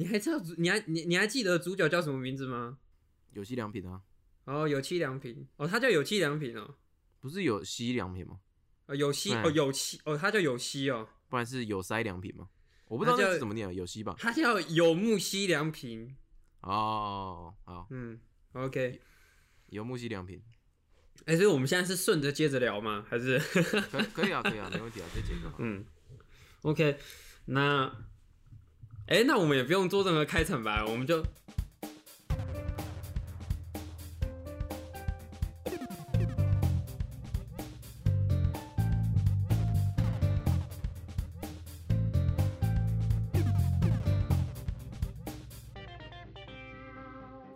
你还知道你还记得主角叫什么名字吗？有栖良平啊。哦，有栖良平哦，他叫有栖良平哦，不是有西良平吗？有栖哦，有栖哦，他叫有栖哦，不然是有塞良平吗？我不知道那是怎么念，有栖吧？他叫有木西良平。哦，好，嗯 ，OK， 有木西良平。哎、欸，所以我们现在是顺着接着聊吗？还是可以啊，没问题啊，再接着。嗯 ，OK， 那。哎、欸，那我们也不用做任何开场白，我们就。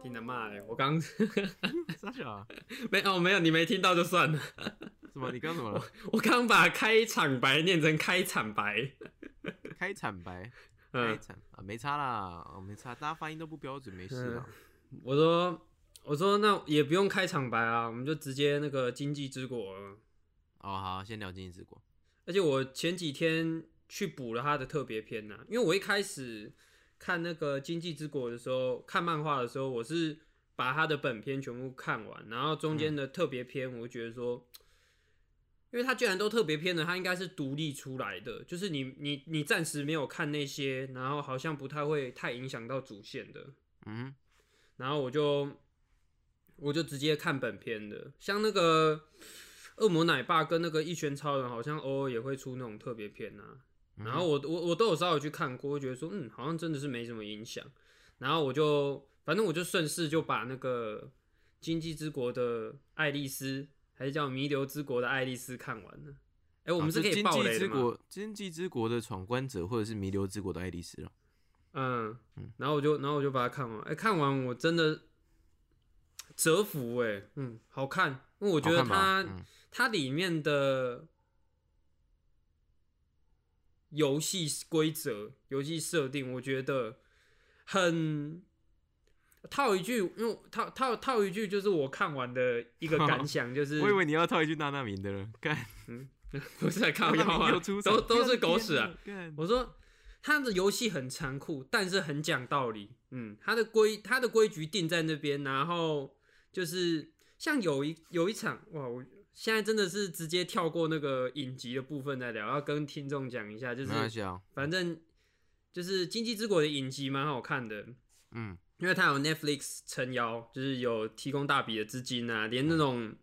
听得骂哎，我刚。Sasha， 没哦，没有，你没听到就算了。什么？你刚怎么了？我刚把开场白念成开场白。开场白。啊，没差啦，没差，大家发音都不标准，没事啦。我说，那也不用开场白啊，我们就直接那个《经济之国》。哦，好，先聊《经济之国》。而且我前几天去补了他的特别篇呐、啊，因为我一开始看那个《经济之国》的时候，看漫画的时候，我是把他的本篇全部看完，然后中间的特别篇，我觉得说。因为它居然都特别篇了，它应该是独立出来的，就是你暂时没有看那些，然后好像不太会太影响到主线的，嗯，然后我就直接看本篇的，像那个恶魔奶爸跟那个一拳超人，好像偶尔也会出那种特别篇啊，然后我都有稍微去看过，觉得说好像真的是没什么影响，然后反正我就顺势就把那个经济之国的爱丽丝。还是叫《弥留之国》的爱丽丝看完了。哎、欸，我们是可以爆雷的吗？《经济之国》的闯关者，或者是《弥留之国》的爱丽丝了。嗯，然后我就把它看完。哎、欸，看完我真的折服哎、欸，嗯，好看，因为我觉得它里面的游戏规则、游戏设定，我觉得很。套一句，因为套一句就是我看完的一个感想，就是我以为你要套一句娜娜明的了，干，不是在靠腰啊，都是狗屎啊！我说他的游戏很残酷，但是很讲道理，嗯，他的规矩定在那边，然后就是像有一场哇，我现在真的是直接跳过那个影集的部分来聊，要跟听众讲一下，就是反正就是《经济之国》的影集蛮好看的，嗯。因为它有 Netflix 撑腰，就是有提供大笔的资金啊，连那种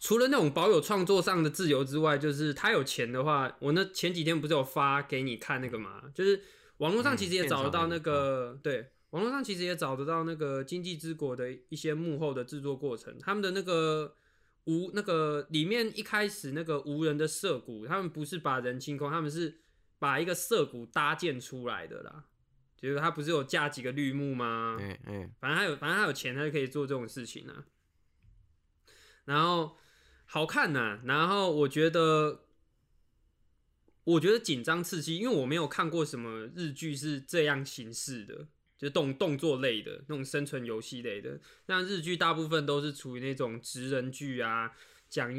除了那种保有创作上的自由之外，就是它有钱的话，我那前几天不是有发给你看那个嘛，就是网络上其实也找得到那个，对，网络上其实也找得到那个《经济之国》的一些幕后的制作过程，他们的那个里面一开始那个无人的社谷，他们不是把人清空，他们是。把一个社谷搭建出来的啦，就是他不是有架几个绿幕吗？反正他有钱，他就可以做这种事情啊。然后好看呐、啊，然后我觉得紧张刺激，因为我没有看过什么日剧是这样形式的，就是动作类的那种生存游戏类的。那日剧大部分都是处于那种职人剧啊，讲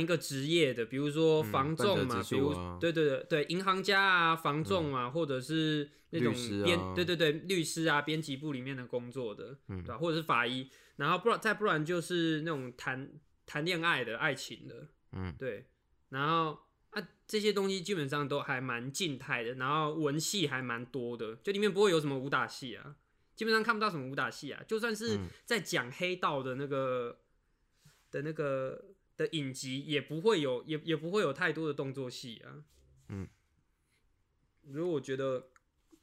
一个职业的，比如说房仲嘛，比如对，银行家啊，房仲啊，或者是那种律师啊，编辑部里面的工作的，对吧？或者是法医，然后不然就是那种谈恋爱的、爱情的，对。然后啊，这些东西基本上都还蛮静态的，然后文戏还蛮多的，就里面不会有什么武打戏啊，基本上看不到什么武打戏啊，就算是在讲黑道的那个。的影集也不会有太多的动作戏啊，如果我觉得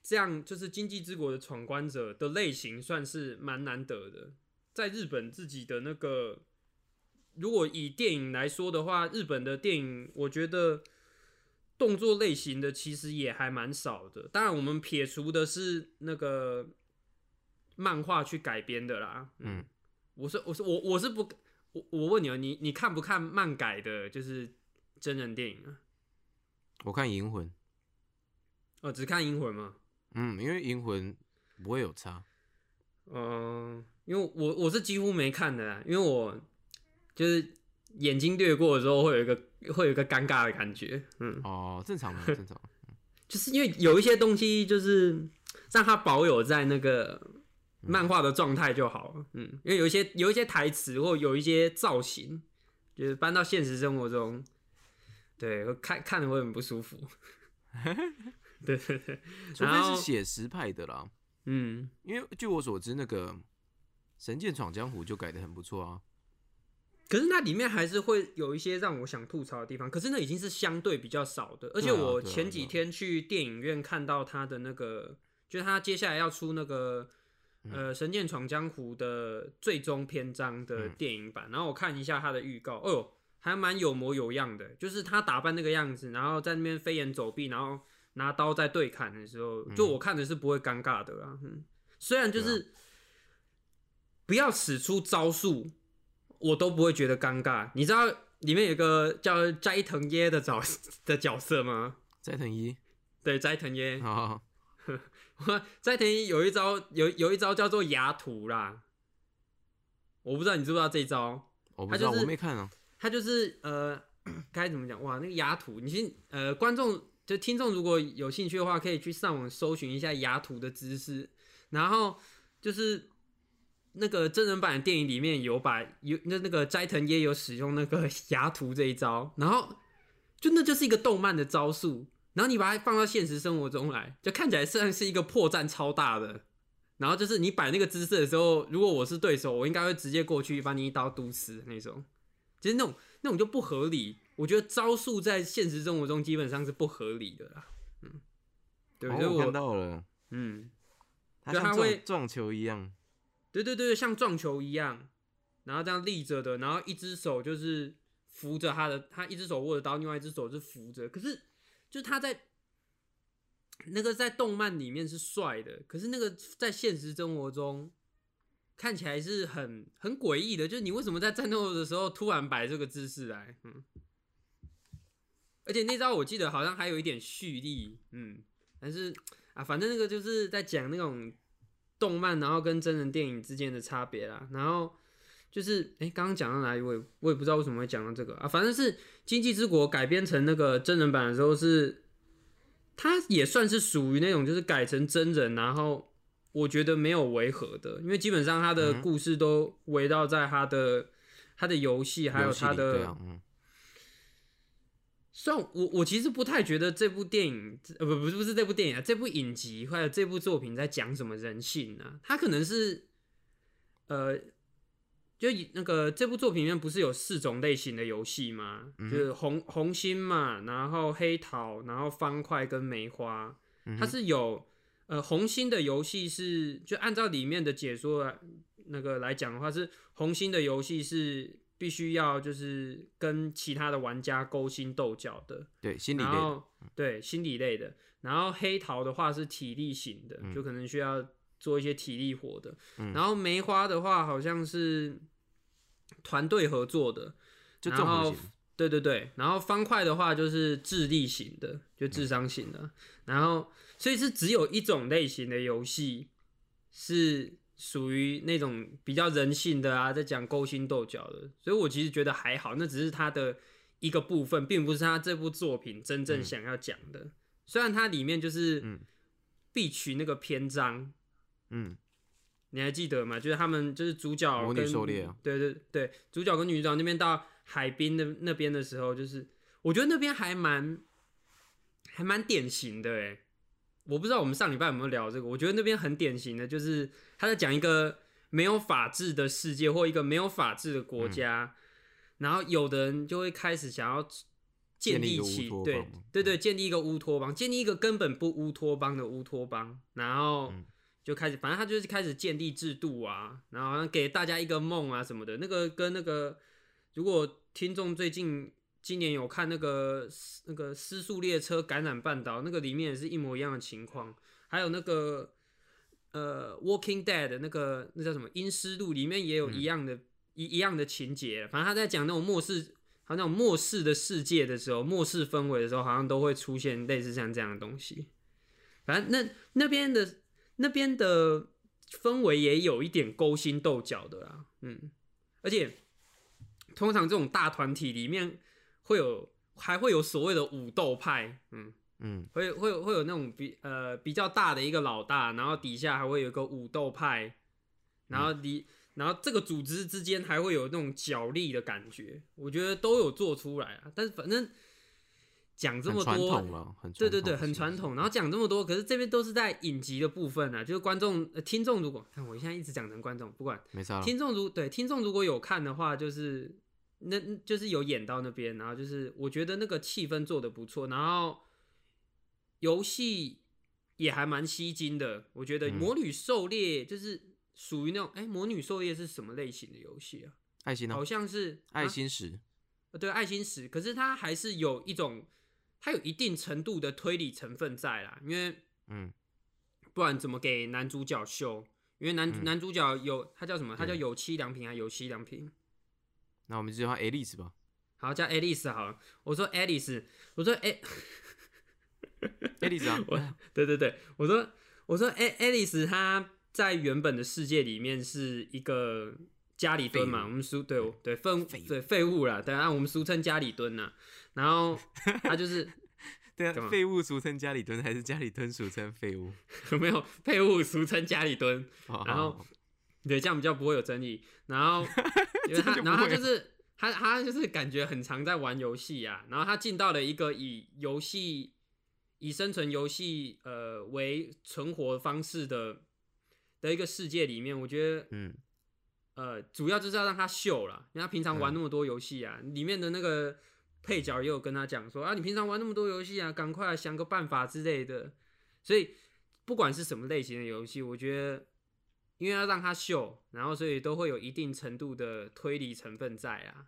这样就是《经济之国》的闯关者的类型算是蛮难得的，在日本自己的那个，如果以电影来说的话，日本的电影我觉得动作类型的其实也还蛮少的，当然我们撇除的是那个漫画去改编的啦，我是不。我问你哦，你看不看漫改的，就是真人电影啊？我看《银魂》。哦，只看《银魂》吗？因为《银魂》不会有差。因为我是几乎没看的啦，因为我就是眼睛掠过的时候会有一个尴尬的感觉，嗯，哦，正常吗？正常，就是因为有一些东西就是让它保有在那个漫画的状态就好了，嗯，因为有一些台词或有一些造型，就是搬到现实生活中，对，看的会很不舒服，对对对，除非是写实派的啦，嗯，因为据我所知，那个《神剑闯江湖》就改得很不错啊。可是那里面还是会有一些让我想吐槽的地方，可是那已经是相对比较少的，而且我前几天去电影院看到他的那个，就是他接下来要出那个《神剑闯江湖》的最终篇章的电影版，然后我看一下他的预告，哦呦，还蛮有模有样的，就是他打扮那个样子，然后在那边飞檐走壁，然后拿刀在对砍的时候，就我看的是不会尴尬的啦，嗯，虽然就是不要使出招数。我都不会觉得尴尬，你知道里面有一个叫斋藤耶的角色吗？斋藤一，对，斋藤耶。哦，斋藤一有一招叫做牙图啦，我不知道你知不知道这一招？我不知道，就是，我没看啊。他就是该怎么讲？哇，那个牙图，你先观众就听众如果有兴趣的话，可以去上网搜寻一下牙图的知识，然后就是。那个真人版的电影里面有那个斋藤也有使用那个牙图这一招，然后就那就是一个动漫的招数，然后你把它放到现实生活中来，就看起来算是一个破绽超大的。然后就是你摆那个姿势的时候，如果我是对手，我应该会直接过去把你一刀毒死那种。其实那种就不合理，我觉得招数在现实生活中基本上是不合理的啦。嗯，对，哦，我看到了，嗯，他像撞球一样。对对对，像撞球一样，然后这样立着的，然后一只手就是扶着他的，他一只手握着刀，另外一只手是扶着。可是，就他在那个在动漫里面是帅的，可是那个在现实生活中看起来是很诡异的。就是你为什么在战斗的时候突然摆这个姿势来？嗯，而且那招我记得好像还有一点蓄力，嗯，但是啊，反正那个就是在讲那种。动漫然后跟真人电影之间的差别啦，然后就是刚刚讲到哪里，我也不知道为什么会讲到这个啊，反正是《经济之国》改编成那个真人版的时候是，它也算是属于那种就是改成真人，然后我觉得没有违和的，因为基本上它的故事都围绕在它的游戏还有它的。虽然我其实不太觉得这部电影，不是这部电影啊，这部影集或者这部作品在讲什么人性啊？它可能是，就那个这部作品里面不是有4种类型的游戏吗？就是红心嘛，然后黑桃，然后方块跟梅花，它是有红心的游戏是就按照里面的解说来讲的话，是红心的游戏是。必须要就是跟其他的玩家勾心斗角的，对心理类的，对心理类的。然后黑桃的话是体力型的，就可能需要做一些体力活的。然后梅花的话好像是团队合作的，就综合型。对对对，然后方块的话就是智力型的，就智商型的。然后所以是只有1种类型的游戏是。属于那种比较人性的啊，在讲勾心斗角的，所以我其实觉得还好，那只是他的一个部分，并不是他这部作品真正想要讲的。虽然它里面就是必取那个篇章，嗯，你还记得吗？就是他们就是主角跟魔女狩猎啊，对对对，主角跟女主角那边到海滨的那边的时候，就是我觉得那边还蛮典型的欸。我不知道我们上礼拜有没有聊这个，我觉得那边很典型的就是他在讲一个没有法治的世界或一个没有法治的国家，然后有的人就会开始想要建立起对对对，建立一个乌托邦，建立一个根本不乌托邦的乌托邦，然后就开始，反正他就是开始建立制度啊，然后给大家一个梦啊什么的。那个跟那个，如果听众最近。今年有看那个《失速列车》感染半岛，那个里面也是一模一样的情况。还有那个《Walking Dead》的那叫什么《阴尸路》里面也有一样的、一样的情节。反正他在讲那种末世的世界的时候，末世氛围的时候，好像都会出现类似像这样的东西。反正那边的氛围也有一点勾心斗角的啦，嗯，而且。通常这种大团体里面还会有所谓的武斗派，会有那种比较大的一个老大，然后底下还会有一个武斗派，然后这个组织之间还会有那种角力的感觉，我觉得都有做出来啊。但是反正讲这么多，很传统了，对对对，很传统。然后讲这么多，可是这边都是在影集的部分啊，就是观众、听众如果看，我现在一直讲成观众，不管没事。听众如果有看的话，就是那就是有演到那边，然后就是我觉得那个气氛做得不错，然后游戏也还蛮吸睛的，我觉得《魔女狩猎》就是。属于那种魔女狩猎是什么类型的游戏啊？爱心、啊、好像是爱心石，对，爱心石。可是它还是有一种，它有一定程度的推理成分在啦，因为不然怎么给男主角秀？因为男主角有他叫什么？他叫有妻良平还是有妻良平？那我们就叫他 Alice 吧。好，叫 Alice 好了。我说 Alice 啊，对，我说 Alice 他。在原本的世界里面是一个家里蹲嘛，我们废物啦，对啊，我们俗称家里蹲啦。然后他就是对啊，废物俗称家里蹲还是家里蹲俗称废物？没有，废物俗称家里蹲。然后对，这样比较不会有争议。然后因为他就是他就是感觉很常在玩游戏啊。然后他进到了一个以生存游戏为存活方式的一个世界里面，我觉得，主要就是要让他秀啦，因为他平常玩那么多游戏啊，里面的那个配角也有跟他讲说啊，你平常玩那么多游戏啊，赶快想个办法之类的。所以不管是什么类型的游戏，我觉得因为要让他秀，然后所以都会有一定程度的推理成分在啊。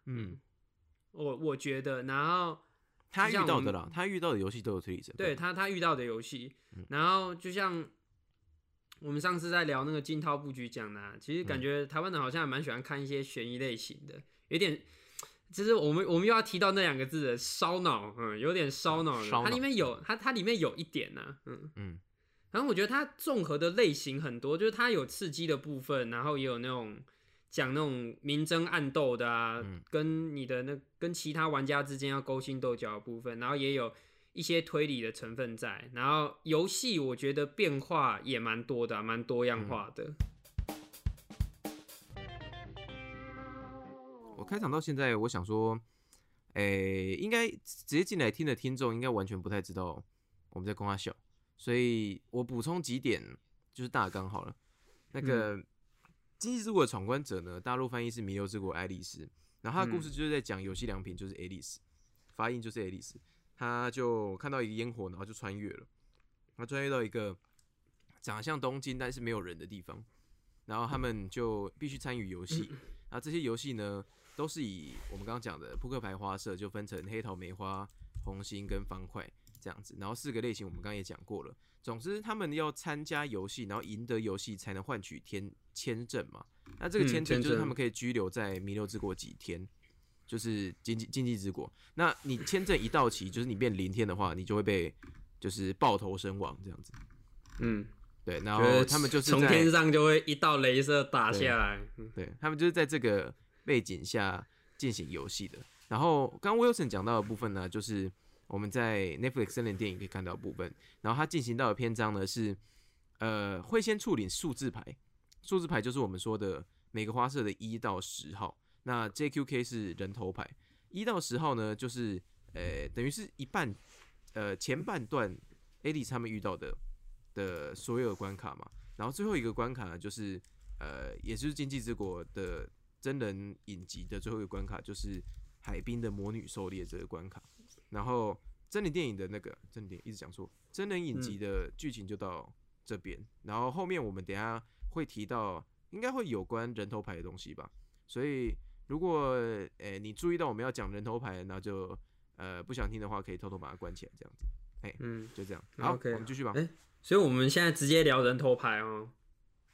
我觉得，然后他遇到的啦，他遇到的游戏都有推理成分。对他遇到的游戏，然后就像。我们上次在聊那个惊涛布局讲的、啊，其实感觉台湾人好像还蛮喜欢看一些悬疑类型的，有点，就是我们又要提到那两个字的烧脑，有点烧脑。它里面有一点呢、啊，然后我觉得它综合的类型很多，就是它有刺激的部分，然后也有那种讲那种明争暗斗的啊，跟你的跟其他玩家之间要勾心斗角的部分，然后也有。一些推理的成分在，然后游戏我觉得变化也蛮多的、啊，蛮多样化的。我开场到现在，我想说，应该直接进来听的听众应该完全不太知道我们在公开笑，所以我补充几点，就是大纲好了。那个《经济之国的闯关者》呢，大陆翻译是《弥留之国爱丽丝》，然后他的故事就是在讲有栖良平就是 Alice， 发音就是 Alice。他就看到一个烟火，然后就穿越了。他穿越到一个长得像东京但是没有人的地方，然后他们就必须参与游戏。然后这些游戏呢，都是以我们刚刚讲的扑克牌花色就分成黑桃、梅花、红心跟方块这样子。然后4个类型我们刚刚也讲过了。总之，他们要参加游戏，然后赢得游戏才能换取签证嘛。那这个签证就是他们可以居留在弥留之国几天。就是经济之国，那你签证一到期，就是你变0天的话，你就会被就是爆头身亡这样子。对，然后他们就是从天上就会一道雷射打下来。对，他们就是在这个背景下进行游戏的。然后刚 Wilson 讲到的部分呢，就是我们在 Netflix 森林电影可以看到的部分。然后他进行到的篇章呢是，会先处理数字牌，数字牌就是我们说的每个花色的1到10号。那 JQK 是人头牌，1到10号呢，就是等于是一半，前半段 Alice 他们遇到的所有的关卡嘛，然后最后一个关卡呢就是也就是《经济之国》的真人影集的最后一个关卡，就是海滨的魔女狩猎这个关卡，然后真人电影的那个真人电影一直讲错，真人影集的剧情就到这边，然后后面我们等一下会提到，应该会有关人头牌的东西吧，所以。如果你注意到我们要讲人头牌，那就不想听的话，可以偷偷把它关起来，这样子。就这样。好， okay, 我们继续吧。所以我们现在直接聊人头牌哦。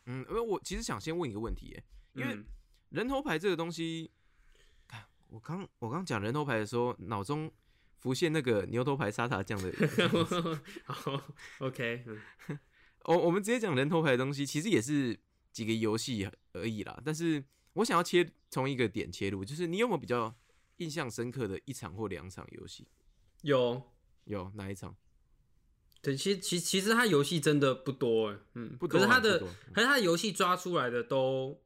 因为我其实想先问一个问题，因为人头牌这个东西，我刚讲人头牌的时候，脑中浮现那个牛头牌沙茶酱的。好 ，OK， 我们直接讲人头牌的东西，其实也是几个游戏而已啦，但是。我想要从一个点切入，就是你有没有比较印象深刻的一场或两场游戏？有哪一场？对，其实他游戏真的不多，不多。可是他的游戏抓出来的都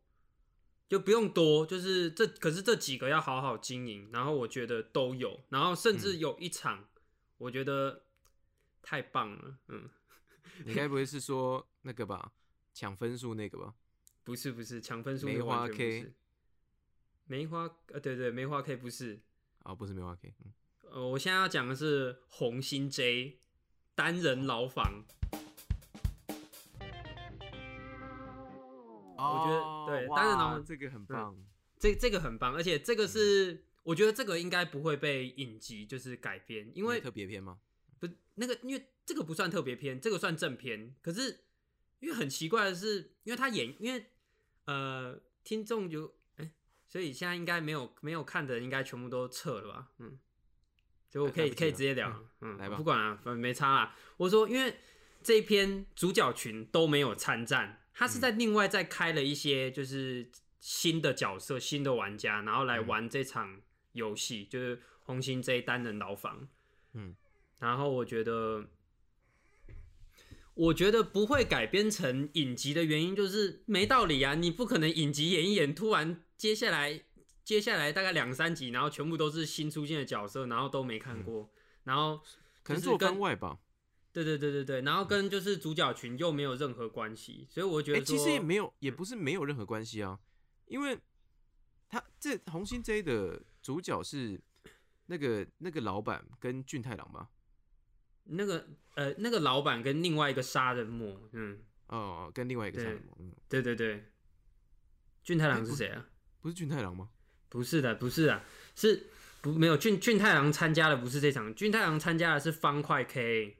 就不用多，就是可是这几个要好好经营，然后我觉得都有，然后甚至有一场、我觉得太棒了，你该不会是说那个吧，抢分数那个吧？不是，抢分数梅花 K， 对，梅花 K 不是啊，不是梅花 K， 我现在要讲的是红心 J。单人牢房，我觉得对，单人牢房这个很棒，这个很棒，而且这个是、我觉得这个应该不会被影集就是改编，因为特别篇吗？不，那个因为这个不算特别篇，这个算正篇。可是因为很奇怪的是，因为他演，因为听众就所以现在应该没有看的人应该全部都撤了吧？所以我可以直接聊，来吧，不管了，没差啦。我说，因为这一篇主角群都没有参战，他是在另外再开了一些就是新的角色、新的玩家，然后来玩这场游戏，就是红心 J 单人牢房。然后我觉得不会改编成影集的原因就是没道理啊，你不可能影集演一演，突然接下来大概2-3集，然后全部都是新出现的角色，然后都没看过，然后可能做番外吧。对，然后跟就是主角群又没有任何关系，所以我觉得说其实也没有，也不是没有任何关系啊，因为他这红心 J 的主角是那个老板跟俊太郎吧，那个老板跟另外一个杀人魔，跟另外一个杀人魔，对，俊太郎是谁啊？不是俊太郎吗？不是的，是没有俊太郎参加的，不是这场，俊太郎参加的是方块 K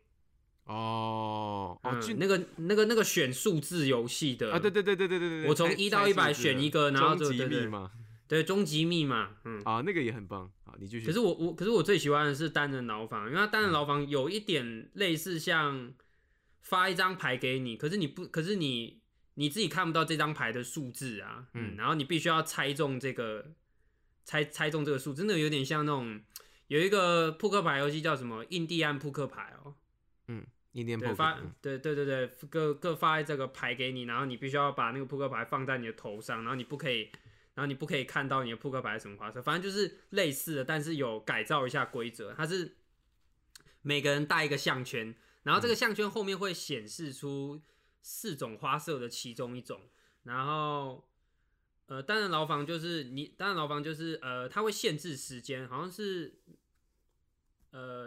那个选数字游戏的啊，对，我从1到100选一个，然后终极密码，那个也很棒啊，你继续。可是我最喜欢的是单人牢房，因为它单人牢房有一点类似像发一张牌给你，可是你自己看不到这张牌的数字啊，然后你必须要猜中这个数字，真的有点像那种有一个扑克牌游戏叫什么印第安扑克牌印第安扑克牌，对，各发这个牌给你，然后你必须要把那个扑克牌放在你的头上，然后你不可以看到你的扑克牌是什么花色，反正就是类似的，但是有改造一下规则，它是每个人带一个项圈，然后这个项圈后面会显示出4种花色的其中一种，然后单人牢房就是它会限制时间，好像是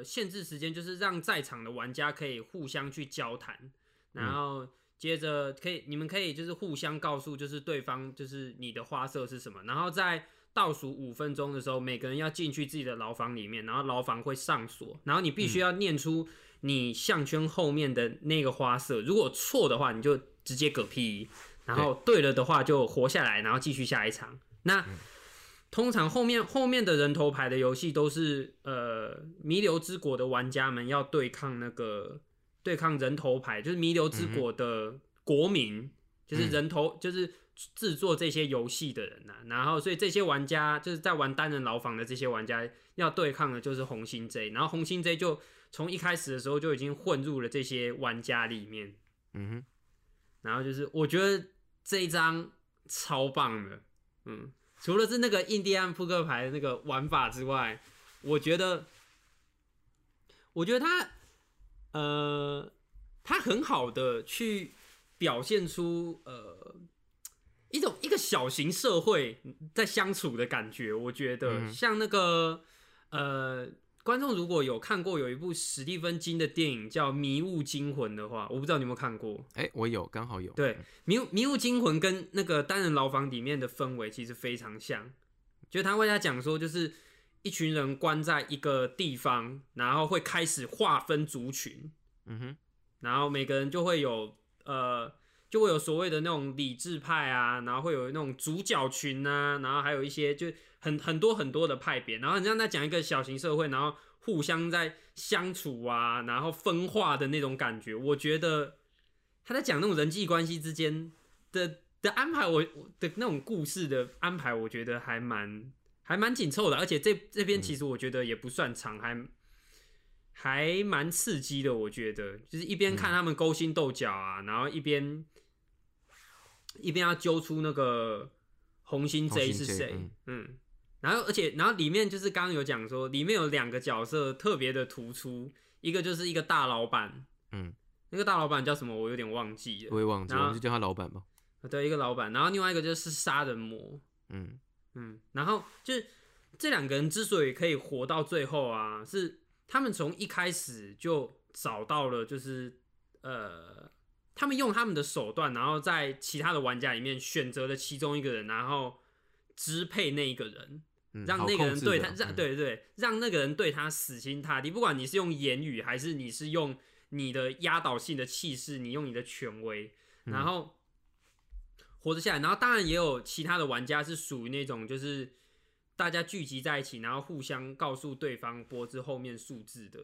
限制时间，就是让在场的玩家可以互相去交谈，然后接着你们可以就是互相告诉就是对方就是你的花色是什么，然后在倒数5分钟的时候，每个人要进去自己的牢房里面，然后牢房会上锁，然后你必须要念出你项圈后面的那个花色，如果错的话你就直接嗝屁，然后对了的话就活下来，然后继续下一场。那通常后面的人头牌的游戏都是弥留之国的玩家们要对抗人头牌，就是弥留之国的国民，就是人头，就是制作这些游戏的人啊，然后所以这些玩家就是在玩单人牢房的这些玩家要对抗的就是红心 J， 然后红心 J 就从一开始的时候就已经混入了这些玩家里面，然后就是我觉得这一张超棒的，除了是那个印第安扑克牌的那个玩法之外，我觉得他他很好的去表现出一个小型社会在相处的感觉，我觉得、像那个观众如果有看过有一部史蒂芬金的电影叫《迷雾惊魂》的话，我不知道你有没有看过？我有，刚好有。对，《迷雾惊魂》跟那个单人牢房里面的氛围其实非常像，就是他为他讲说，就是一群人关在一个地方，然后会开始划分族群，然后每个人就会有就会有所谓的那种理智派啊，然后会有那种主角群啊，然后还有一些就很多的派别，然后很像在讲一个小型社会，然后互相在相处啊，然后分化的那种感觉。我觉得他在讲那种人际关系之间的的安排，我的那种故事的安排，我觉得还蛮紧凑的，而且这边其实我觉得也不算长，还蛮刺激的。我觉得就是一边看他们勾心斗角啊，然后一边要揪出那个红心 J 是谁，嗯，然后里面就是刚刚有讲说，里面有两个角色特别的突出，一个就是一个大老板，嗯，那个大老板叫什么我有点忘记了，我也忘记了，我们就叫他老板吧。对，一个老板，然后另外一个就是杀人魔，嗯嗯，然后就是这两个人之所以可以活到最后啊，是他们从一开始就找到了，就是他们用他们的手段，然后在其他的玩家里面选择了其中一个人，然后支配那一个人，让那个人对他，让那个人对他死心塌地。不管你是用言语，还是你是用你的压倒性的气势，你用你的权威，然后活着下来。然后当然也有其他的玩家是属于那种，就是大家聚集在一起，然后互相告诉对方脖子后面数字的，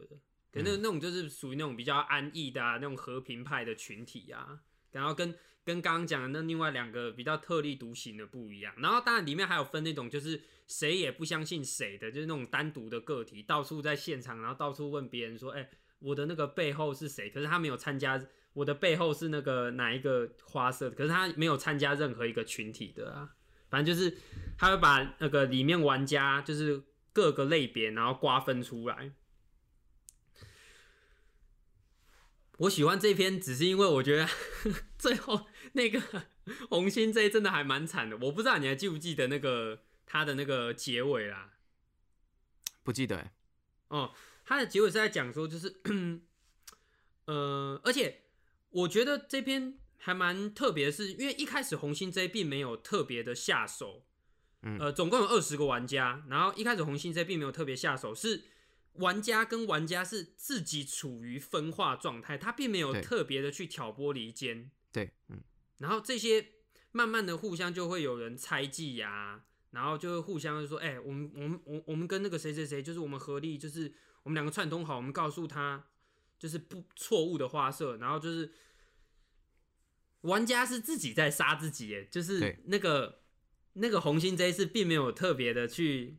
可能那种就是属于那种比较安逸的啊，那种和平派的群体啊。然后跟刚刚讲的那另外两个比较特立独行的不一样。然后当然里面还有分那种就是谁也不相信谁的，就是那种单独的个体，到处在现场，然后到处问别人说：“哎，我的那个背后是谁？”可是他没有参加。我的背后是那个哪一个花色？可是他没有参加任何一个群体的啊。反正就是他会把那个里面玩家就是各个类别，然后瓜分出来。我喜欢这篇，只是因为我觉得最后那个红心 J 真的还蛮惨的。我不知道你还记不记得那个他的那个结尾啦？不记得欸。哦，他的结尾是在讲说，就是而且。我觉得这篇还蛮特别的是，因为一开始红心 J 并没有特别的下手，总共有20个玩家，然后一开始红心 J 并没有特别下手，是玩家跟玩家是自己处于分化状态，他并没有特别的去挑拨离间，对，然后这些慢慢的互相就会有人猜忌啊，然后就会互相就说，哎，我们跟那个谁谁谁，就是我们合力，就是我们两个串通好，我们告诉他。就是不错误的花色，然后就是玩家是自己在杀自己耶，就是那个红心 J 是并没有特别的去，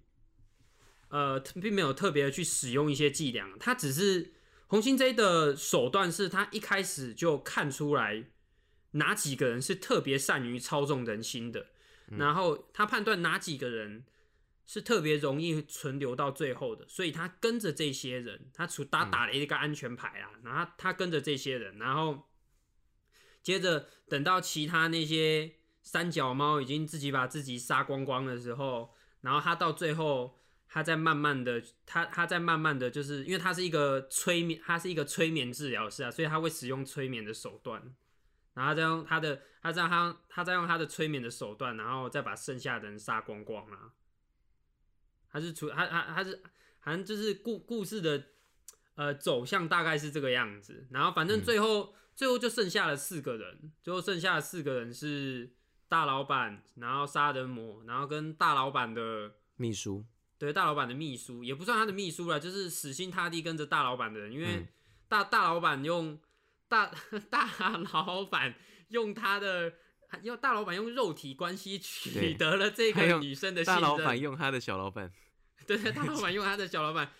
使用一些伎俩，他只是红心 J 的手段是他一开始就看出来哪几个人是特别善于操纵人心的，然后他判断哪几个人。是特别容易存留到最后的，所以他跟着这些人，他打了一个安全牌啦，然后他跟着这些人，然后接着等到其他那些三脚猫已经自己把自己杀光光的时候，然后他到最后，他在慢慢的就是因为他是一个催眠治疗师啊，所以他会使用催眠的手段，然后他再用他的催眠的手段，然后再把剩下的人杀光光啦。他就是故事的走向大概是这个样子，然后反正最后就剩下了4个人，最后剩下的4个人是大老板，然后杀人魔，然后跟大老板的秘书，对，大老板的秘书也不算他的秘书啦，就是死心塌地跟着大老板的人，因为大老板用肉体关系取得了这个女生的信任，大老板用他的小老板，对，大老板用他的小老板，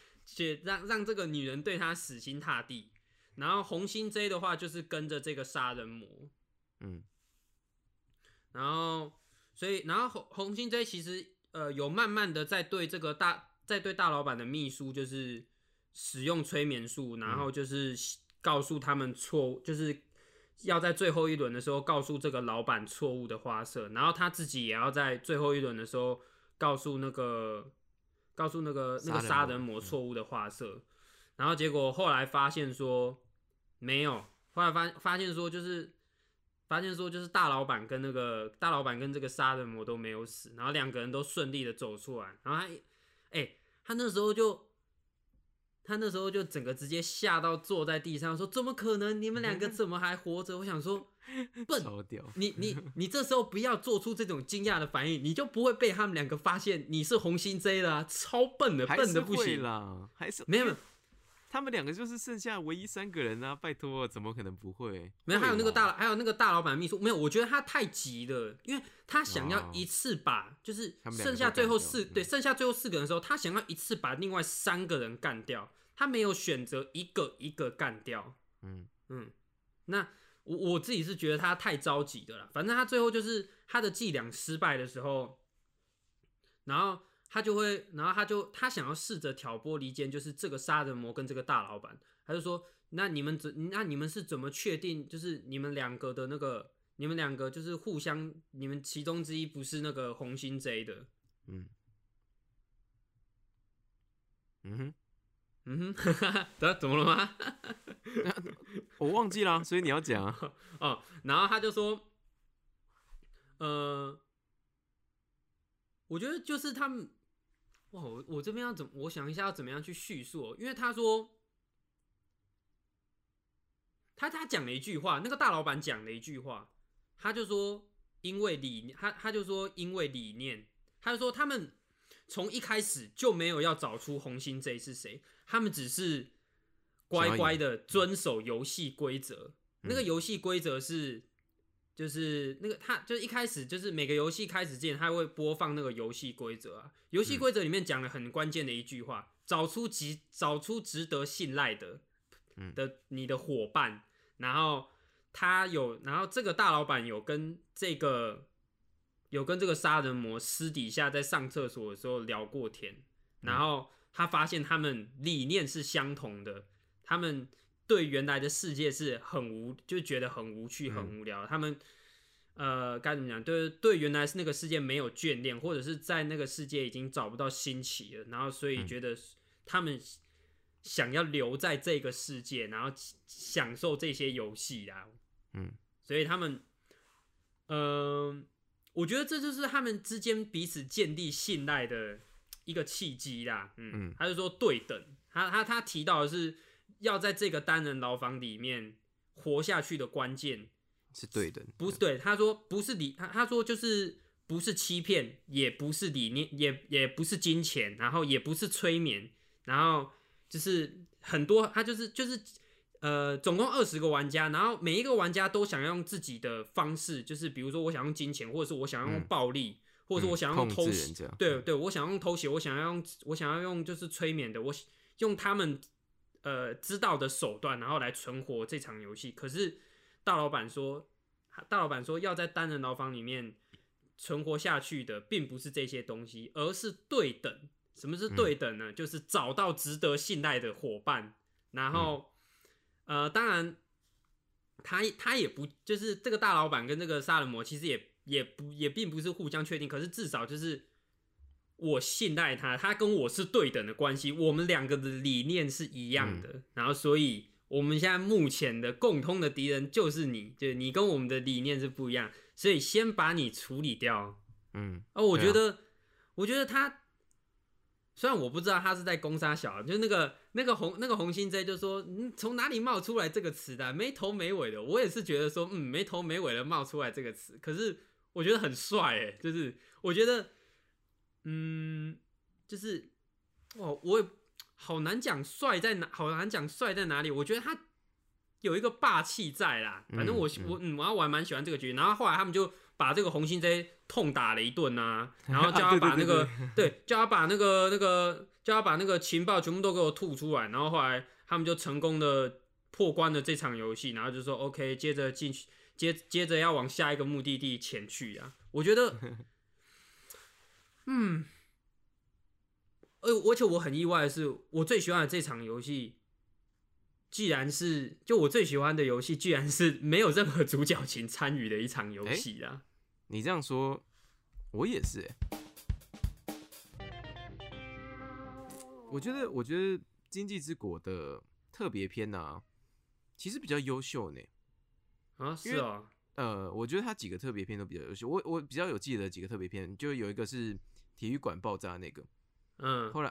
让这个女人对他死心塌地。然后红心 J 的话就是跟着这个杀人魔，然后红心 J 其实有慢慢的在对大老板的秘书就是使用催眠术，然后就是告诉他们就是。要在最后一轮的时候告诉这个老板错误的花色，然后他自己也要在最后一轮的时候告诉那个杀人魔错误的花色，然后结果后来发现说没有，后来发现说就是大老板跟这个杀人魔都没有死，然后两个人都顺利的走出来，然后他那时候就整个直接吓到坐在地上，说：“怎么可能？你们两个怎么还活着？”我想说，笨，你这时候不要做出这种惊讶的反应，你就不会被他们两个发现你是红心 J 了啊，超笨的，笨的不行啦，还是没有。他们两个就是剩下唯一三个人啊，拜托，怎么可能不会？没有，还有那个大老板秘书，没有，我觉得他太急了，因为他想要一次把，就是剩下最后四个人的时候，他想要一次把另外三个人干掉，他没有选择一个一个干掉。嗯嗯，那我自己是觉得他太着急的啦，反正他最后就是他的伎俩失败的时候，然后他想要试着挑拨离间，就是这个杀人魔跟这个大老板，他就说：“那你们是怎么确定？就是你们两个就是互相，你们其中之一不是那个红心 J 的？”嗯，嗯哼，嗯哼，怎么了吗？我忘记了，所以你要讲啊。哦，然后他就说：“我觉得就是他们。”哇，我这边要怎么？我想一下要怎么样去叙述哦，因为他说，他讲了一句话，那个大老板讲了一句话，他就说因为理念，他就说因为理念，他就说他们从一开始就没有要找出红心 J 是谁，他们只是乖乖的遵守游戏规则。那个游戏规则是，就是那个，他就是一开始就是每个游戏开始之前，他会播放那个游戏规则啊。游戏规则里面讲了很关键的一句话：找出值得信赖的你的伙伴。然后这个大老板有跟这个杀人魔私底下在上厕所的时候聊过天，然后他发现他们理念是相同的，他们对原来的世界是就觉得很无趣、很无聊。他们该怎么讲？对，原来是那个世界没有眷恋，或者是在那个世界已经找不到新奇了，然后所以觉得他们想要留在这个世界，然后享受这些游戏啦。嗯，所以他们，我觉得这就是他们之间彼此建立信赖的一个契机啦。嗯，他就说对等，他提到的是，要在这个单人牢房里面活下去的关键是对的，不是对他说不是他说就是不是欺骗，也不是理念，也不是金钱，然后也不是催眠，然后就是很多他就是总共20个玩家，然后每一个玩家都想要用自己的方式，就是比如说我想用金钱，或者是我想要用暴力，或者是我想要用偷袭，对对，我想要用偷袭，我想要用就是催眠的，我用他们。知道的手段，然后来存活这场游戏。可是大老板说要在单人牢房里面存活下去的，并不是这些东西，而是对等。什么是对等呢？就是找到值得信赖的伙伴。然后，当然，他也不就是这个大老板跟这个杀人魔，其实也并不是互相确定。可是至少就是。我信赖他，他跟我是对等的关系，我们两个的理念是一样的，然后所以我们现在目前的共通的敌人就是你，就是你跟我们的理念是不一样，所以先把你处理掉。我觉得他虽然我不知道他是在攻杀小，就那个红心 J 就说从哪里冒出来这个词的，没头没尾的，我也是觉得说没头没尾的冒出来这个词，可是我觉得很帅耶，就是我觉得。就是哇，我也好难讲帅在哪，好难讲帅在哪里。我觉得他有一个霸气在啦，反正我还蛮喜欢这个角色。然后后来他们就把这个红心 J 痛打了一顿啊，然后叫他把那个对，叫他把那个情报全部都给我吐出来。然后后来他们就成功的破关了这场游戏，然后就说 OK， 接着进去，接着要往下一个目的地前去啊。我觉得。而且我很意外的是，我最喜欢的这场游戏，既然是就我最喜欢的游戏，居然是没有任何主角群参与的一场游戏啊！你这样说，我也是我觉得《经济之国》的特别篇啊，其实比较优秀呢。啊，是啊。我觉得他几个特别篇都比较优秀。我比较有记得几个特别篇，就有一个是体育馆爆炸那个，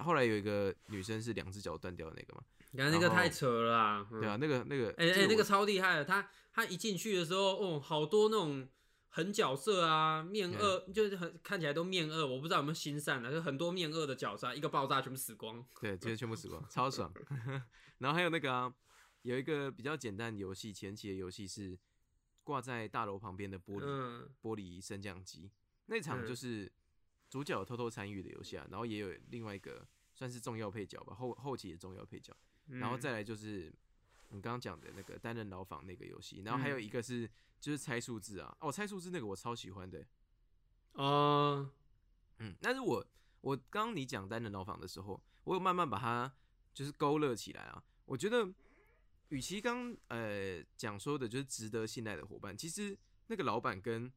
后来有一个女生是两只脚断掉的那个嘛，感觉那个太扯了啦，对啊，那个，那个超厉害的，他一进去的时候，哦，好多那种狠角色啊，面恶、就是很看起来都面恶，我不知道有没有心善啊，就很多面恶的角色、啊，一个爆炸全部死光，对，直接全部死光，超爽。然后还有那个、啊、有一个比较简单的游戏，前期的游戏是挂在大楼旁边的玻璃升降机，那场就是主角有偷偷参与的游戏啊，然后也有另外一个算是重要配角吧，后期的重要配角，然后再来就是。你刚刚讲的那个单人牢房那个游戏，然后还有一个是就是猜数字啊，哦，猜数字那个我超喜欢的，但是我刚刚你讲单人牢房的时候，我有慢慢把它就是勾勒起来啊，我觉得与其刚讲说的就是值得信赖的伙伴，其实那个老板跟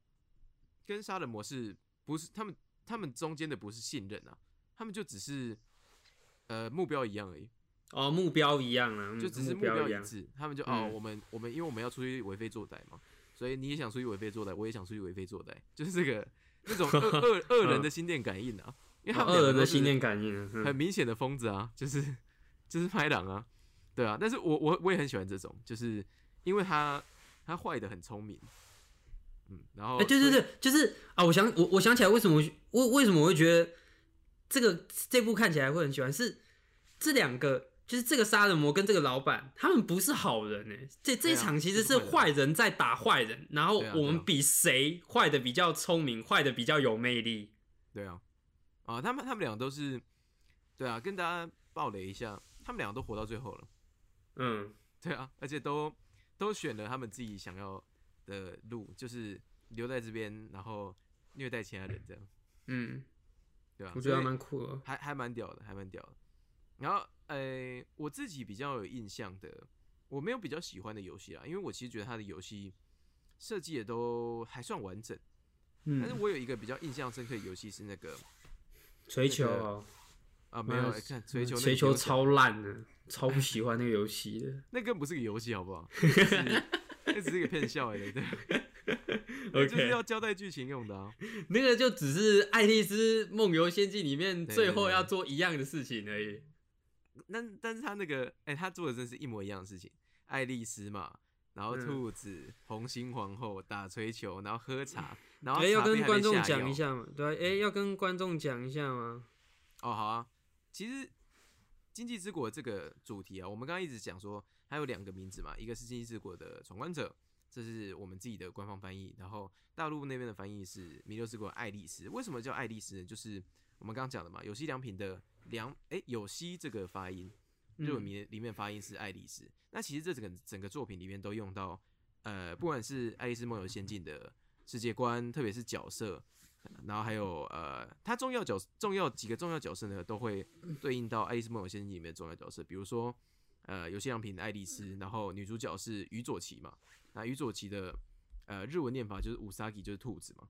杀人魔是不是他们中间的不是信任啊，他们就只是目标一样而已。哦，目标一样啊，就只是目标一致，他们就我们因为我们要出去为非作歹嘛，所以你也想出去为非作歹，我也想出去为非作歹，就是这个那种恶人的心电感应啊，因为他们恶人的心电感应很明显的疯子啊，就是拍档啊，对啊，但是我也很喜欢这种，就是因为他坏的很聪明，然后对，就是啊，我想起来为什么我会觉得这部看起来会很喜欢是这两个。就是这个杀人魔跟这个老板，他们不是好人哎，这一场其实是坏人在打坏人，然后我们比谁坏的比较聪明，坏的比较有魅力。对啊，啊，他们俩都是，对啊，跟大家爆雷一下，他们俩都活到最后了。对啊，而且都选了他们自己想要的路，就是留在这边，然后虐待其他人这样。对啊，我觉得还蛮酷的，还蛮屌的，还蛮屌的。然后，我自己比较有印象的，我没有比较喜欢的游戏啦，因为我其实觉得他的游戏设计也都还算完整。但是我有一个比较印象深刻的游戏是那个锤球啊，没有看锤球超烂的，超不喜欢那个游戏的。那根本不是个游戏，好不好？那只是个骗笑而已，对。就是要交代剧情用的啊，那个就只是《爱丽丝梦游仙境》里面最后要做一样的事情而已。但是他那个，他做的真是一模一样的事情。爱丽丝嘛，然后兔子、红心皇后打吹球，然后喝茶，然后要跟观众讲一下嘛，对、啊，要跟观众讲一下嘛。哦，好啊。其实《经济之国》这个主题啊，我们刚刚一直讲说，它有两个名字嘛，一个是《经济之国》的闯关者。这是我们自己的官方翻译，然后大陆那边的翻译是《弥留之国》爱丽丝。为什么叫爱丽丝呢？就是我们刚刚讲的嘛，有希良平的有希这个发音，日文名里面发音是爱丽丝。那其实这整个作品里面都用到，不管是《爱丽丝梦游仙境》的世界观，特别是角色，然后还有它几个重要角色呢，都会对应到《爱丽丝梦游仙境》里面的重要角色，比如说。有希良平的爱丽丝，然后女主角是宇佐奇嘛？那宇佐奇的日文念法就是 Usagi， 就是兔子嘛。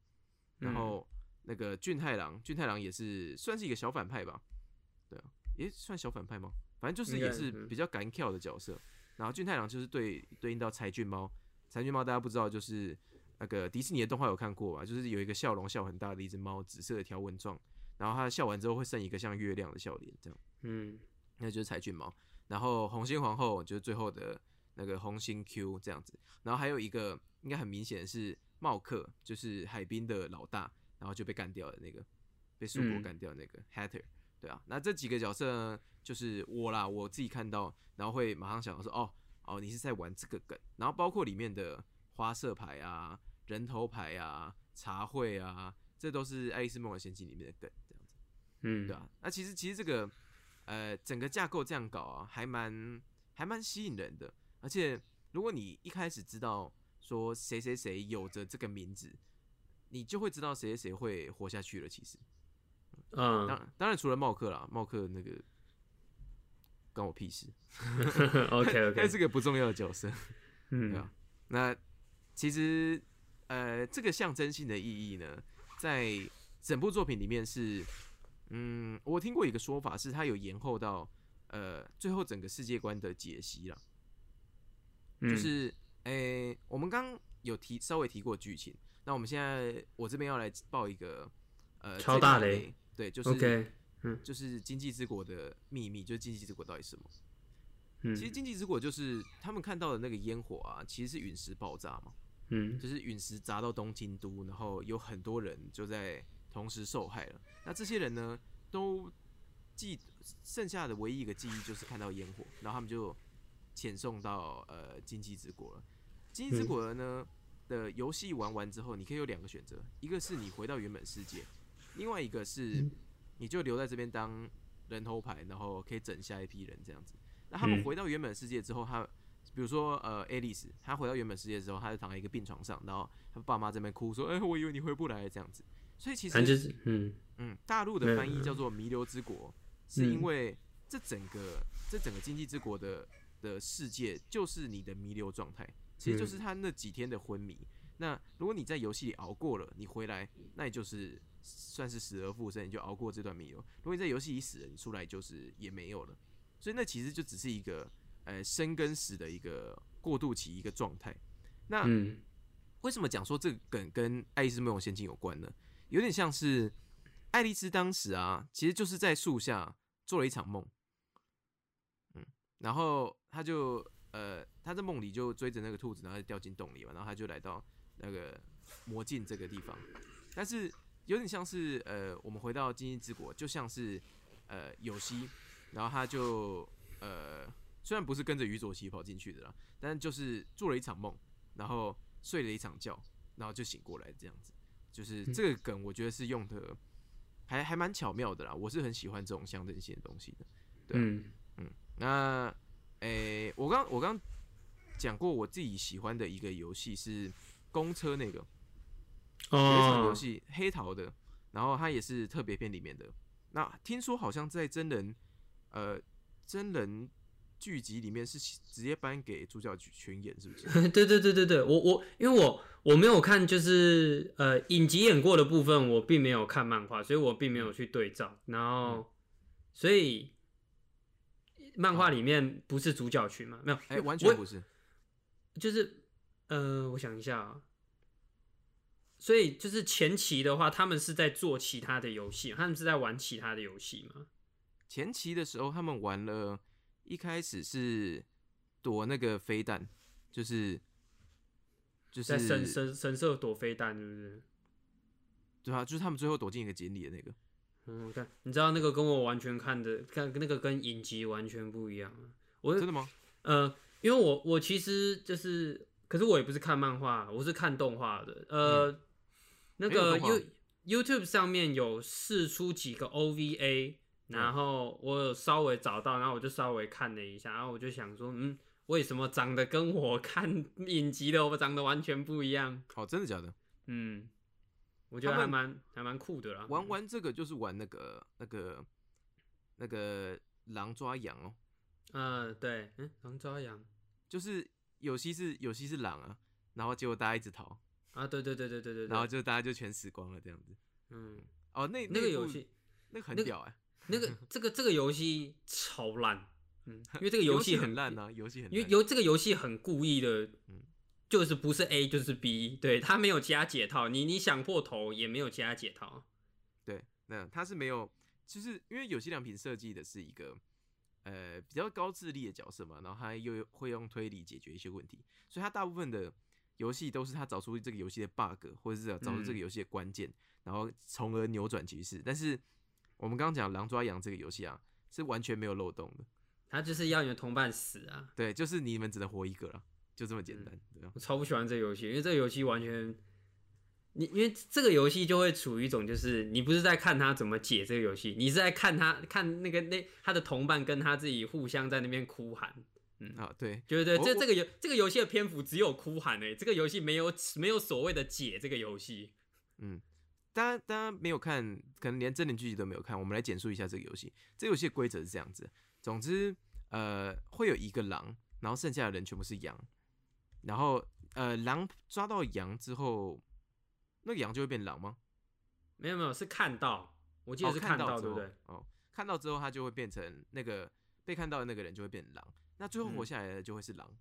然后那个俊太郎也是算是一个小反派吧？对啊，算小反派吗？反正就是也是比较敢跳的角色。然后俊太郎就是对应到柴俊猫大家不知道就是那个迪士尼的动画有看过吧？就是有一个笑很大的一只猫，紫色的条纹状，然后它笑完之后会剩一个像月亮的笑脸这样。那就是柴俊猫。然后红心皇后就是最后的那个红心 Q 这样子，然后还有一个应该很明显是茂克，就是海滨的老大，然后就被干掉的那个，被苏博干掉的那个 Hatter， 对啊，那这几个角色呢就是我自己看到，然后会马上想到说哦你是在玩这个梗，然后包括里面的花色牌啊、人头牌啊、茶会啊，这都是《爱丽丝梦游仙境》里面的梗这样子，对啊，那其实这个。整个架构这样搞啊，还蛮吸引人的。而且，如果你一开始知道说谁谁谁有着这个名字，你就会知道谁谁谁会活下去了。其实，当然除了茂克啦，茂克那个关我屁事。OK， 但是个不重要的角色，对啊。那其实，这个象征性的意义呢，在整部作品里面是。我听过一个说法是，它有延后到最后整个世界观的解析啦。就是我们刚有稍微提过剧情，那我们现在我这边要来爆一个超大雷，对，就是 OK， 就是《经济之国》的秘密，就是《经济之国》到底是什么？其实《经济之国》就是他们看到的那个烟火啊，其实是陨石爆炸嘛。嗯，就是陨石砸到东京都，然后有很多人就在同时受害了。那这些人呢，都剩下的唯一一个记忆就是看到烟火，然后他们就遣送到经济之国了。经济之国呢的游戏玩完之后，你可以有两个选择，一个是你回到原本世界，另外一个是你就留在这边当人头牌，然后可以整下一批人这样子。那他们回到原本世界之后，他比如说Alice， 她回到原本世界之后，她就躺在一个病床上，然后她爸妈这边哭说：“哎、欸，我以为你回不来这样子。”所以其实就是大陆的翻译叫做《弥留之国》，是因为这整个经济之国的世界就是你的弥留状态，其实就是他那几天的昏迷。那如果你在游戏里熬过了，你回来，那也就是算是死而复生，你就熬过这段弥留。如果你在游戏里死了，你出来就是也没有了。所以那其实就只是一个生跟死的一个过渡期，一个状态。那为什么讲说这个梗跟《爱丽丝梦游仙境》有关呢？有点像是爱丽丝当时啊，其实就是在树下做了一场梦，然后她就她在梦里就追着那个兔子，然后就掉进洞里嘛，然后她就来到那个魔镜这个地方。但是有点像是我们回到经济之国，就像是有希，然后她就虽然不是跟着宇佐奇跑进去的啦，但是就是做了一场梦，然后睡了一场觉，然后就醒过来这样子。就是这个梗，我觉得是用的还蛮巧妙的啦。我是很喜欢这种象征性的东西的。对，那我刚讲过我自己喜欢的一个游戏是公车那个有一场游戏黑桃的，然后它也是特别篇里面的。那听说好像在真人剧集里面是直接颁给主角群演，是不是？对，我因为我没有看，就是影集演过的部分，我并没有看漫画，所以我并没有去对照。然后，所以漫画里面不是主角群嘛？没有，完全不是。就是我想一下啊，所以就是前期的话，他们是在做其他的游戏，他们是在玩其他的游戏嘛？前期的时候，他们玩了。一开始是躲那个飞弹，就是在神社躲飞弹，是不是？对啊，就是他们最后躲进一个井里的那个。我看你知道那个跟我完全看那个跟影集完全不一样啊。真的吗？因为我其实就是，可是我也不是看漫画，我是看动画的。那个 YouTube 上面有释出几个 OVA。然后我有稍微找到，然后我就稍微看了一下，然后我就想说，为什么长得跟我看影集的我长得完全不一样？哦，真的假的？我觉得还蛮酷的啦。玩这个就是玩那个狼抓羊哦。对，狼抓羊就是有些是狼啊，然后结果大家一直逃啊，对，然后就大家就全死光了这样子。那个游戏那个很屌哎。这个游戏超烂，因为这个游戏很烂啊，游戏很烂，因为这个游戏很故意的，就是不是 A 就是 B， 对，它没有加解套，你想破头也没有加解套，对，那它是没有，就是因为有些良品设计的是一个比较高智力的角色嘛，然后他又会用推理解决一些问题，所以他大部分的游戏都是他找出这个游戏的 bug， 或者是找出这个游戏的关键，然后从而扭转局势，但是。我们刚刚讲狼抓羊这个游戏啊，是完全没有漏洞的。他就是要你的同伴死啊！对，就是你们只能活一个啦，就这么简单。对啊，我超不喜欢这个游戏，因为这个游戏完全，因为这个游戏就会处于一种就是你不是在看他怎么解这个游戏，你是在看他看他的同伴跟他自己互相在那边哭喊。对，对，这个游戏的篇幅只有哭喊欸，这个游戏没有所谓的解这个游戏。大家没有看，可能连真人剧集都没有看。我们来简述一下这个游戏。这个游戏的规则是这样子：总之，会有一个狼，然后剩下的人全部是羊。然后，狼抓到羊之后，那个羊就会变狼吗？没有，是看到。我记得是看到，对不对？看到之后，他就会变成那个被看到的那个人就会变狼。那最后活下来的就会是狼，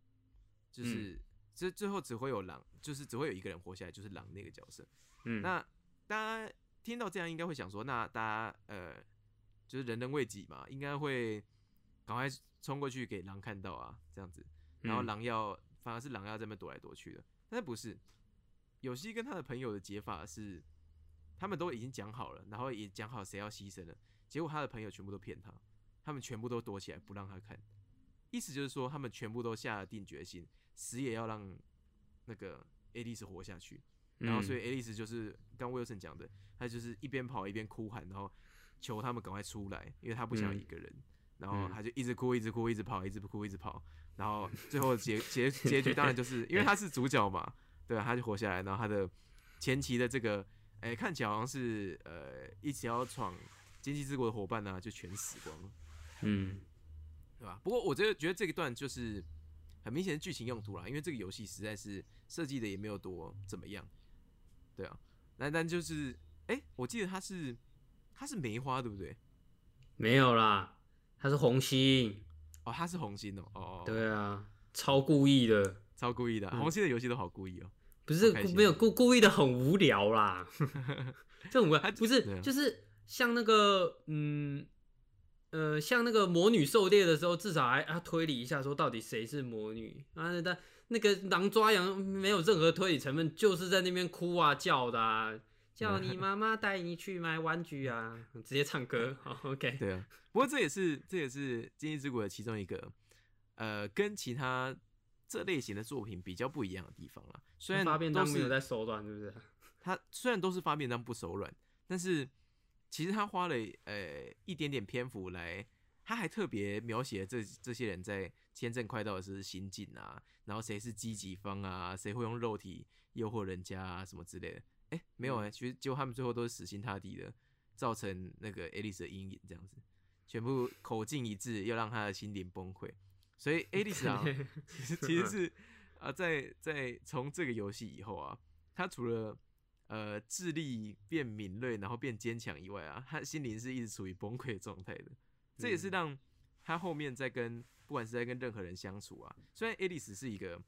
就是这最后只会有狼，就是只会有一个人活下来，就是狼那个角色。那。大家听到这样应该会想说，那大家就是人人为己嘛，应该会赶快冲过去给狼看到啊，这样子。然后反而是狼要在那边躲来躲去的。但是不是有希跟他的朋友的解法是，他们都已经讲好了，然后也讲好谁要牺牲了，结果他的朋友全部都骗他，他们全部都躲起来不让他看。意思就是说，他们全部都下了定决心，死也要让那个 Alice 活下去。然后，所以 Alice 就是刚 Wilson 讲的，他就是一边跑一边哭喊，然后求他们赶快出来，因为他不想一个人。然后他就一直哭，一直哭，一直跑，一直哭，一直跑。然后最后结局当然就是因为他是主角嘛，对啊，他就活下来。然后他的前期的这个，看起来好像是一起要闯经济之国的伙伴啊，就全死光了。嗯。对吧？不过我觉得这一段就是很明显的剧情用途啦，因为这个游戏实在是设计的也没有多怎么样，对啊。但就是，我记得它是梅花对不对？没有啦，它是红心。哦，它是红心哦。哦，对啊，超故意的，超故意的。红心的游戏都好故意哦。不是，没有故意的很无聊啦，这很无聊。不是，就是像那个像那个魔女狩猎的时候，至少还推理一下，说到底谁是魔女啊？但那个狼抓羊没有任何推理成分，就是在那边哭啊叫的啊，叫你妈妈带你去买玩具啊，直接唱歌。好 ，OK。对啊，不过这也是《经济之国》的其中一个跟其他这类型的作品比较不一样的地方啦。虽然发便当没有在手软，是不是？他虽然都是发便当不手软，但是。其实他花了一点点篇幅来，他还特别描写这些人在签证快到的时候行径啊，然后谁是积极方啊，谁会用肉体诱惑人家啊，什么之类的。没有其实结果他们最后都是死心塌地的，造成那个 Alice 的阴影这样子，全部口径一致，要让他的心灵崩溃。所以 Alice 啊，其实是啊，在从这个游戏以后啊，他除了智力变敏锐，然后变坚强以外啊，他心灵是一直处于崩溃状态的。这也是让他后面在不管是在跟任何人相处啊，虽然 Alice 是一个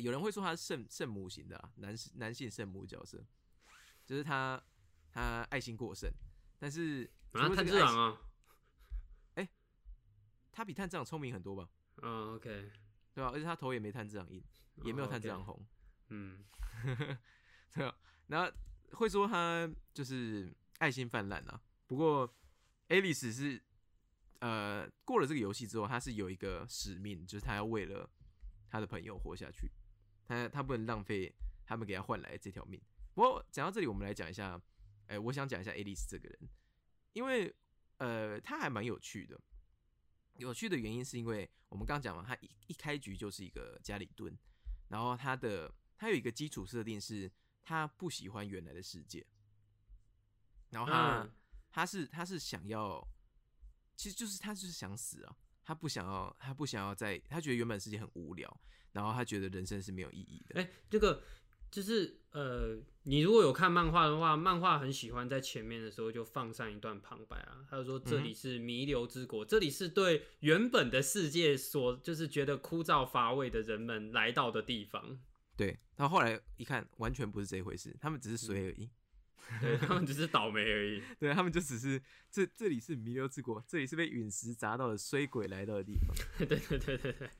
有人会说他是圣母型的啊，男性圣母角色，就是他爱心过剩，但是探长啊，他比探长聪明很多吧？嗯 ，OK， 对吧？而且他头也没探长硬，也没有探长红，嗯。对啊，然后会说他就是爱心泛滥啊。不过 ，Alice 是过了这个游戏之后，他是有一个使命，就是他要为了他的朋友活下去，他不能浪费他们给他换来这条命。不过讲到这里，我们来讲一下，我想讲一下 Alice 这个人，因为他还蛮有趣的。有趣的原因是因为我们刚讲嘛，他一开局就是一个家里蹲，然后他有一个基础设定是。他不喜欢原来的世界，然后他是想要，其实就是他就是想死啊，他不想要他觉得原本世界很无聊，然后他觉得人生是没有意义的。这个就是你如果有看漫画的话，漫画很喜欢在前面的时候就放上一段旁白啊，他就说这里是弥留之国，这里是对原本的世界所就是觉得枯燥乏味的人们来到的地方。对，然后后来一看，完全不是这一回事，他们只是衰而已，对他们只是倒霉而已，对他们就只是这里是弥留之国，这里是被陨石砸到的衰鬼来到的地方，对对对对对。